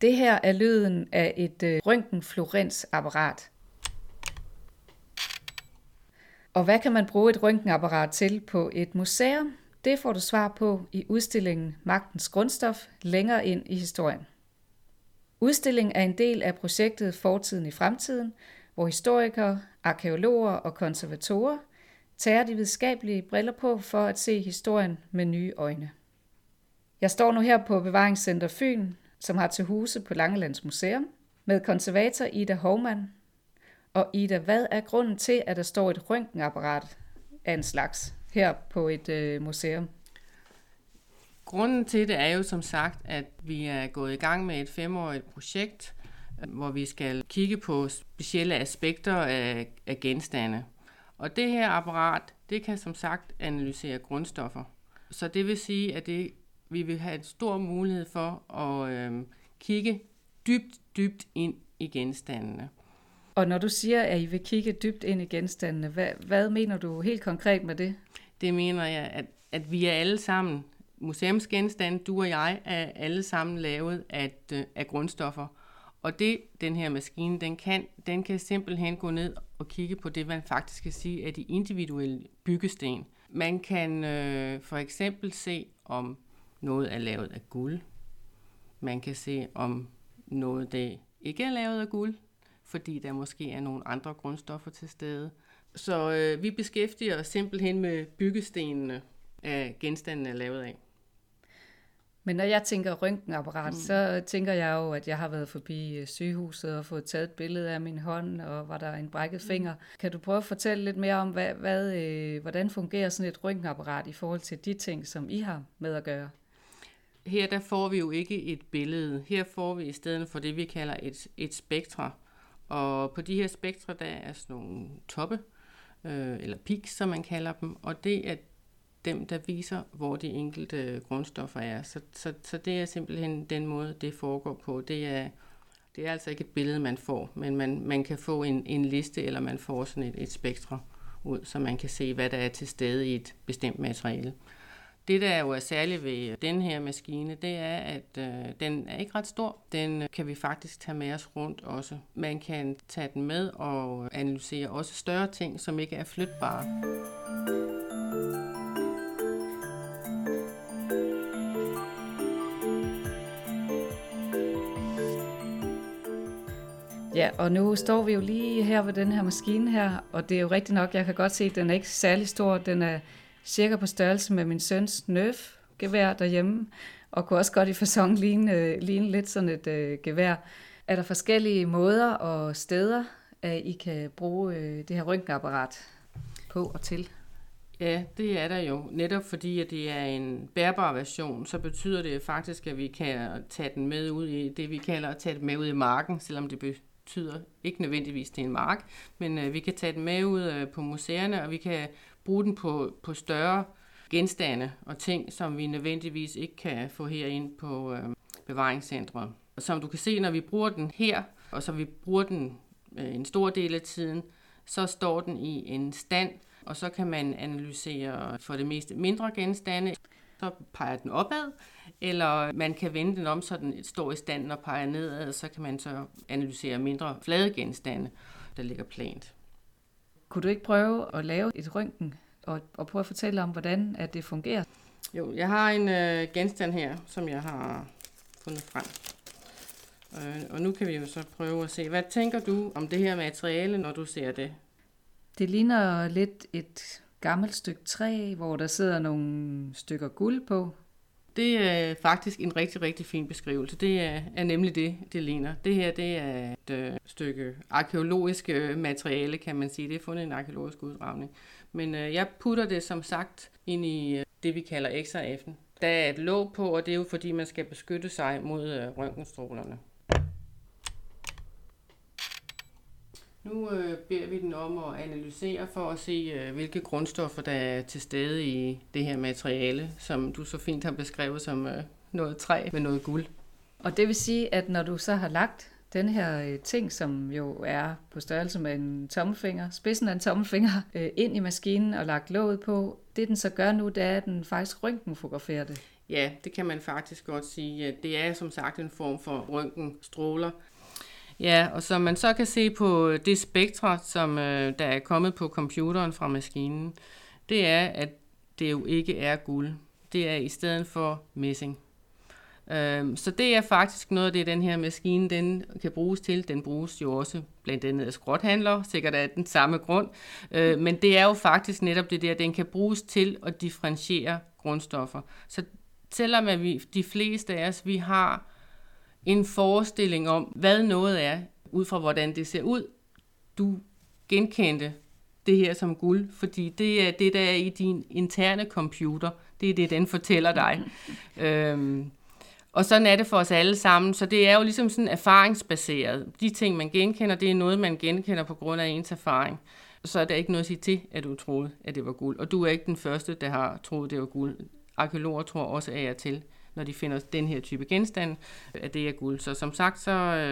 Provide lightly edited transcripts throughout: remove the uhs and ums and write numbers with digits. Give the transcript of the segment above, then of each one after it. Det her er lyden af et røntgenfluorensapparat. Og hvad kan man bruge et røntgenapparat til på et museum? Det får du svar på i udstillingen Magtens Grundstof længere ind i historien. Udstillingen er en del af projektet Fortiden i fremtiden, hvor historikere, arkæologer og konservatorer tager de videnskabelige briller på for at se historien med nye øjne. Jeg står nu her på Bevaringscenter Fyn, som har til huse på Langelands Museum, med konservator Ida Hågmann. Og Ida, hvad er grunden til, at der står et røntgenapparat af en slags her på et museum? Grunden til det er jo som sagt, at vi er gået i gang med et 5-årigt projekt, hvor vi skal kigge på specielle aspekter af genstande. Og det her apparat, det kan som sagt analysere grundstoffer. Så det vil sige, at vi vil have en stor mulighed for at kigge dybt ind i genstandene. Og når du siger, at I vil kigge dybt ind i genstandene, hvad mener du helt konkret med det? Det mener jeg, at vi er alle sammen, museumsgenstande, du og jeg, er alle sammen lavet af grundstoffer. Og det, den her maskine, den kan simpelthen gå ned og kigge på det, man faktisk kan sige er de individuelle byggesten. Man kan for eksempel se, om noget er lavet af guld. Man kan se, om noget det ikke er lavet af guld, fordi der måske er nogle andre grundstoffer til stede. Så vi beskæftiger os simpelthen med byggestenene af genstandene er lavet af. Men når jeg tænker røntgenapparat, så tænker jeg jo, at jeg har været forbi sygehuset og fået taget et billede af min hånd, og var der en brækket finger. Kan du prøve at fortælle lidt mere om, hvordan fungerer sådan et røntgenapparat i forhold til de ting, som I har med at gøre? Her der får vi jo ikke et billede. Her får vi i stedet for det, vi kalder et spektre. Og på de her spektre, der er sådan nogle toppe, eller peaks, som man kalder dem, og det er dem, der viser, hvor de enkelte grundstoffer er. Så det er simpelthen den måde, det foregår på. Det er altså ikke et billede, man får, men man kan få en liste, eller man får sådan et spektrum ud, så man kan se, hvad der er til stede i et bestemt materiale. Det, der jo er særligt ved den her maskine, det er, at den er ikke ret stor. Den kan vi faktisk tage med os rundt også. Man kan tage den med og analysere også større ting, som ikke er flytbare. Ja, og nu står vi jo lige her ved den her maskine her, og det er jo rigtigt nok, jeg kan godt se, at den er ikke særlig stor. Den er cirka på størrelse med min søns nerf-gevær derhjemme, og kunne også godt i façon ligne lidt sådan et gevær. Er der forskellige måder og steder, at I kan bruge det her røntgenapparat på og til? Ja, det er der jo. Netop fordi, at det er en bærbar version, så betyder det faktisk, at vi kan tage den med ud i det, vi kalder at tage den med ud i marken, selvom det betyder ikke nødvendigvis, det er en mark, men vi kan tage den med ud på museerne, og vi kan bruge den på større genstande og ting, som vi nødvendigvis ikke kan få herind på bevaringscentret. Og som du kan se, når vi bruger den her, og så vi bruger den en stor del af tiden, så står den i en stand, og så kan man analysere for det meste mindre genstande. Så peger den opad, eller man kan vende den om, så den står i standen og peger nedad, og så kan man så analysere mindre flade genstande, der ligger plant. Kunne du ikke prøve at lave et røntgen og prøve at fortælle om, hvordan at det fungerer? Jo, jeg har en genstand her, som jeg har fundet frem. Og nu kan vi jo så prøve at se, hvad tænker du om det her materiale, når du ser det? Det ligner lidt et gammelt stykke træ, hvor der sidder nogle stykker guld på. Det er faktisk en rigtig, rigtig fin beskrivelse. Det er nemlig det ligner. Det her, det er et stykke arkæologisk materiale, kan man sige. Det er fundet i en arkæologisk udgravning. Men jeg putter det som sagt ind i det, vi kalder XRF'en. Der er et låg på, og det er jo fordi, man skal beskytte sig mod røntgenstrålerne. Nu beder vi den om at analysere for at se, hvilke grundstoffer, der er til stede i det her materiale, som du så fint har beskrevet som noget træ med noget guld. Og det vil sige, at når du så har lagt den her ting, som jo er på størrelse med en tommelfinger, spidsen af en tommelfinger, ind i maskinen og lagt låget på, det den så gør nu, det er, at den faktisk røntgenfotograferer det. Ja, det kan man faktisk godt sige. Det er som sagt en form for røntgenstråler. Ja, og som man så kan se på det spektre, som der er kommet på computeren fra maskinen, det er, at det jo ikke er guld. Det er i stedet for messing. Så det er faktisk noget af det, den her maskine den kan bruges til. Den bruges jo også blandt andet af skrothandlere, sikkert af den samme grund. Men det er jo faktisk netop det der, den kan bruges til at differentiere grundstoffer. Så selvom at vi, de fleste af os, vi har en forestilling om, hvad noget er, ud fra hvordan det ser ud, du genkendte det her som guld, fordi det er det, der er i din interne computer. Det er det, den fortæller dig. Og sådan er det for os alle sammen, så det er jo ligesom sådan erfaringsbaseret. De ting, man genkender, det er noget, man genkender på grund af ens erfaring. Så er der ikke noget at sige til, at du troede, at det var guld. Og du er ikke den første, der har troet, det var guld. Arkæologer tror også af jer til, når de finder den her type genstand, at det er guld. Så som sagt, så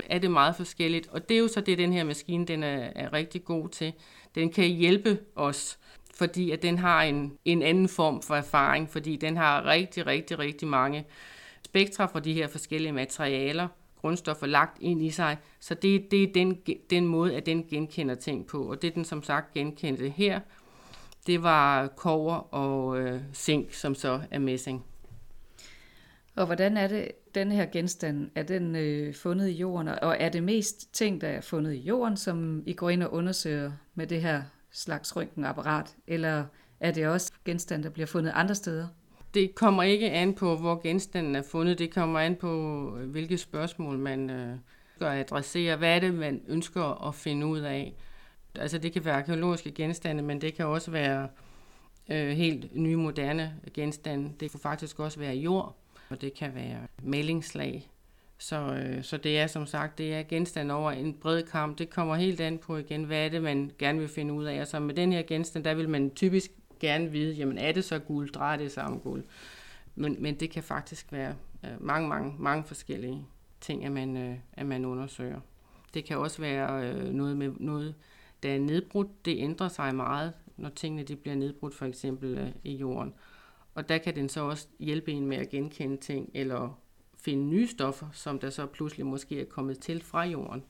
er det meget forskelligt. Og det er jo så det, den her maskine den er rigtig god til. Den kan hjælpe os, fordi at den har en anden form for erfaring, fordi den har rigtig, rigtig, rigtig mange spektra fra de her forskellige materialer, grundstoffer lagt ind i sig, så det er den måde, at den genkender ting på, og det den som sagt genkendte her, det var kobber og zink, som så er messing. Og hvordan er det, den her genstand, er den fundet i jorden, og er det mest ting, der er fundet i jorden, som I går ind og undersøger med det her slags røntgenapparat, eller er det også genstand, der bliver fundet andre steder? Det kommer ikke an på, hvor genstanden er fundet. Det kommer an på, hvilke spørgsmål man ønsker at adressere. Hvad er det, man ønsker at finde ud af? Altså, det kan være arkæologiske genstande, men det kan også være helt nye, moderne genstande. Det kan faktisk også være jord, og det kan være meldingslag. Så det er, som sagt, det er genstand over en bred kamp. Det kommer helt an på igen, hvad er det, man gerne vil finde ud af. Og så med den her genstand, der vil man typisk gerne vide, jamen er det så guld, drejer det sig om guld. Men det kan faktisk være mange forskellige ting, at man undersøger. Det kan også være noget med noget, der er nedbrudt. Det ændrer sig meget, når tingene de bliver nedbrudt, for eksempel i jorden. Og der kan den så også hjælpe en med at genkende ting, eller finde nye stoffer, som der så pludselig måske er kommet til fra jorden.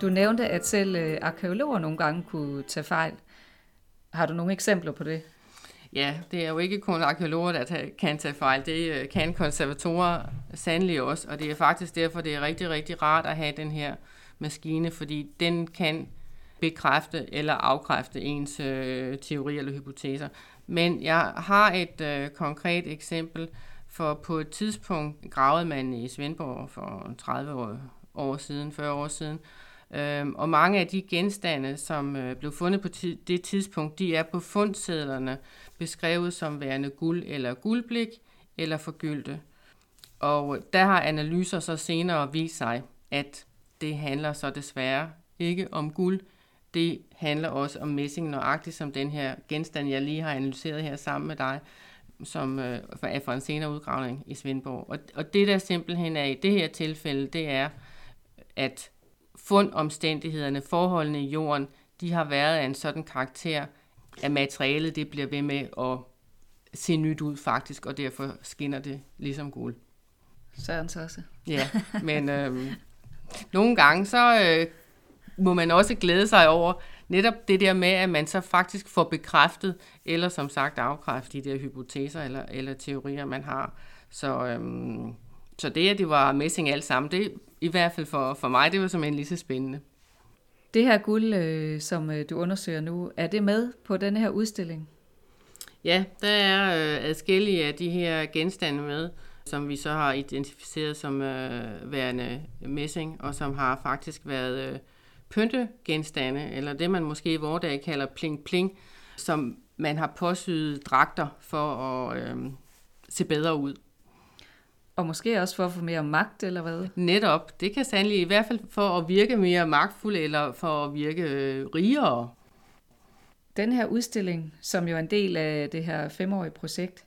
Du nævnte, at selv arkæologer nogle gange kunne tage fejl. Har du nogle eksempler på det? Ja, det er jo ikke kun arkæologer, der kan tage fejl. Det kan konservatorer sandelig også, og det er faktisk derfor, det er rigtig, rigtig rart at have den her maskine, fordi den kan bekræfte eller afkræfte ens teorier eller hypoteser. Men jeg har et konkret eksempel, for på et tidspunkt gravede man i Svendborg for 40 år siden. Og mange af de genstande, som blev fundet på det tidspunkt, de er på fundsedlerne beskrevet som værende guld eller guldblik eller forgyldte. Og der har analyser så senere vist sig, at det handler så desværre ikke om guld. Det handler også om messing, nøjagtigt som den her genstand, jeg lige har analyseret her sammen med dig, som er fra en senere udgravning i Svendborg. Og det der simpelthen er i det her tilfælde, det er, at fundomstændighederne, forholdene i jorden, de har været af en sådan karakter, at materialet det bliver ved med at se nyt ud faktisk, og derfor skinner det ligesom guld. Sørens også. Ja, men nogle gange så må man også glæde sig over netop det der med, at man så faktisk får bekræftet, eller som sagt afkræftet de der hypoteser eller teorier, man har. Så det, at det var messing alt sammen, det i hvert fald for mig, det var simpelthen lige så spændende. Det her guld, som du undersøger nu, er det med på den her udstilling? Ja, der er adskillige af de her genstande med, som vi så har identificeret som værende messing, og som har faktisk været pyntegenstande, eller det man måske i vores dag kalder pling-pling, som man har påsyet dragter for at se bedre ud. Og måske også for at få mere magt, eller hvad? Netop. Det kan sandelig i hvert fald for at virke mere magtfuld, eller for at virke rigere. Den her udstilling, som jo er en del af det her 5-årige projekt,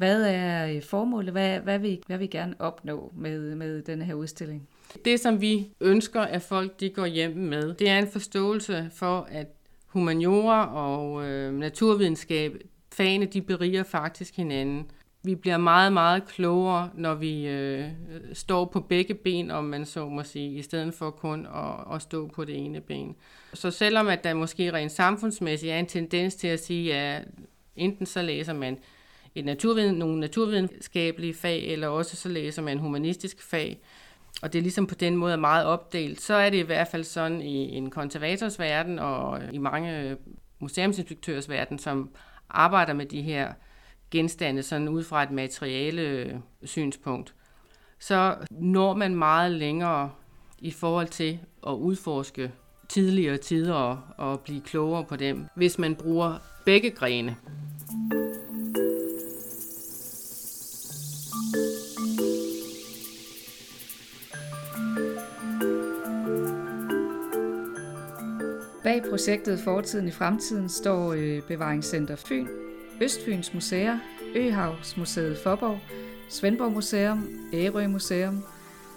Hvad er formålet? Hvad vil I gerne opnå med denne her udstilling? Det, som vi ønsker, at folk de går hjem med, det er en forståelse for, at humaniora og naturvidenskab, fagene de beriger faktisk hinanden. Vi bliver meget, meget klogere, når vi står på begge ben, om man så må sige, i stedet for kun at stå på det ene ben. Så selvom at der måske rent samfundsmæssigt er en tendens til at sige, at enten så læser man nogle naturvidenskabelige fag, eller også så læser man humanistisk fag, og det er ligesom på den måde meget opdelt, så er det i hvert fald sådan i en konservators verden og i mange museumsinspektørs verden, som arbejder med de her genstande sådan ud fra et materiale synspunkt, så når man meget længere i forhold til at udforske tidligere tider og blive klogere på dem, hvis man bruger begge grene. Bag projektet Fortiden i fremtiden står Bevaringscenter Fyn, Østfyns Museer, Øhavs Museet Faaborg, Svendborg Museum, Ærø Museum,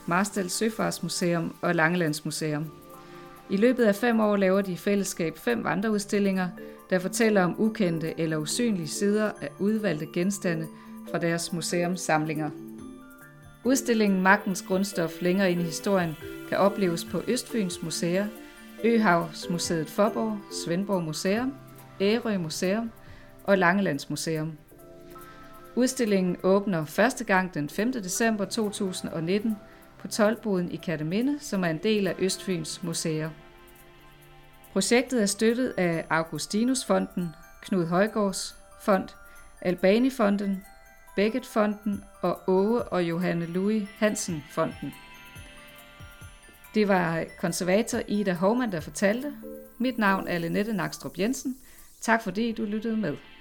Marstals Søfarts Museum og Langelands Museum. I løbet af 5 år laver de i fællesskab 5 vandreudstillinger, der fortæller om ukendte eller usynlige sider af udvalgte genstande fra deres museumssamlinger. Udstillingen Magtens Grundstof længere ind i historien kan opleves på Østfyns Museer, Øhavs Museet Faaborg, Svendborg Museum, Ærø Museum og Langelands Museum. Udstillingen åbner første gang den 5. december 2019 på Tolboden i Katteminde, som er en del af Østfyns Museer. Projektet er støttet af Augustinusfonden, Knud Højgaards fond, Albanifonden, Becket-fonden og Åge og Johanne-Louis-Hansen-fonden. Det var konservator Ida Hågmann, der fortalte. Mit navn er Alenette Nakstrup-Jensen. Tak fordi du lyttede med.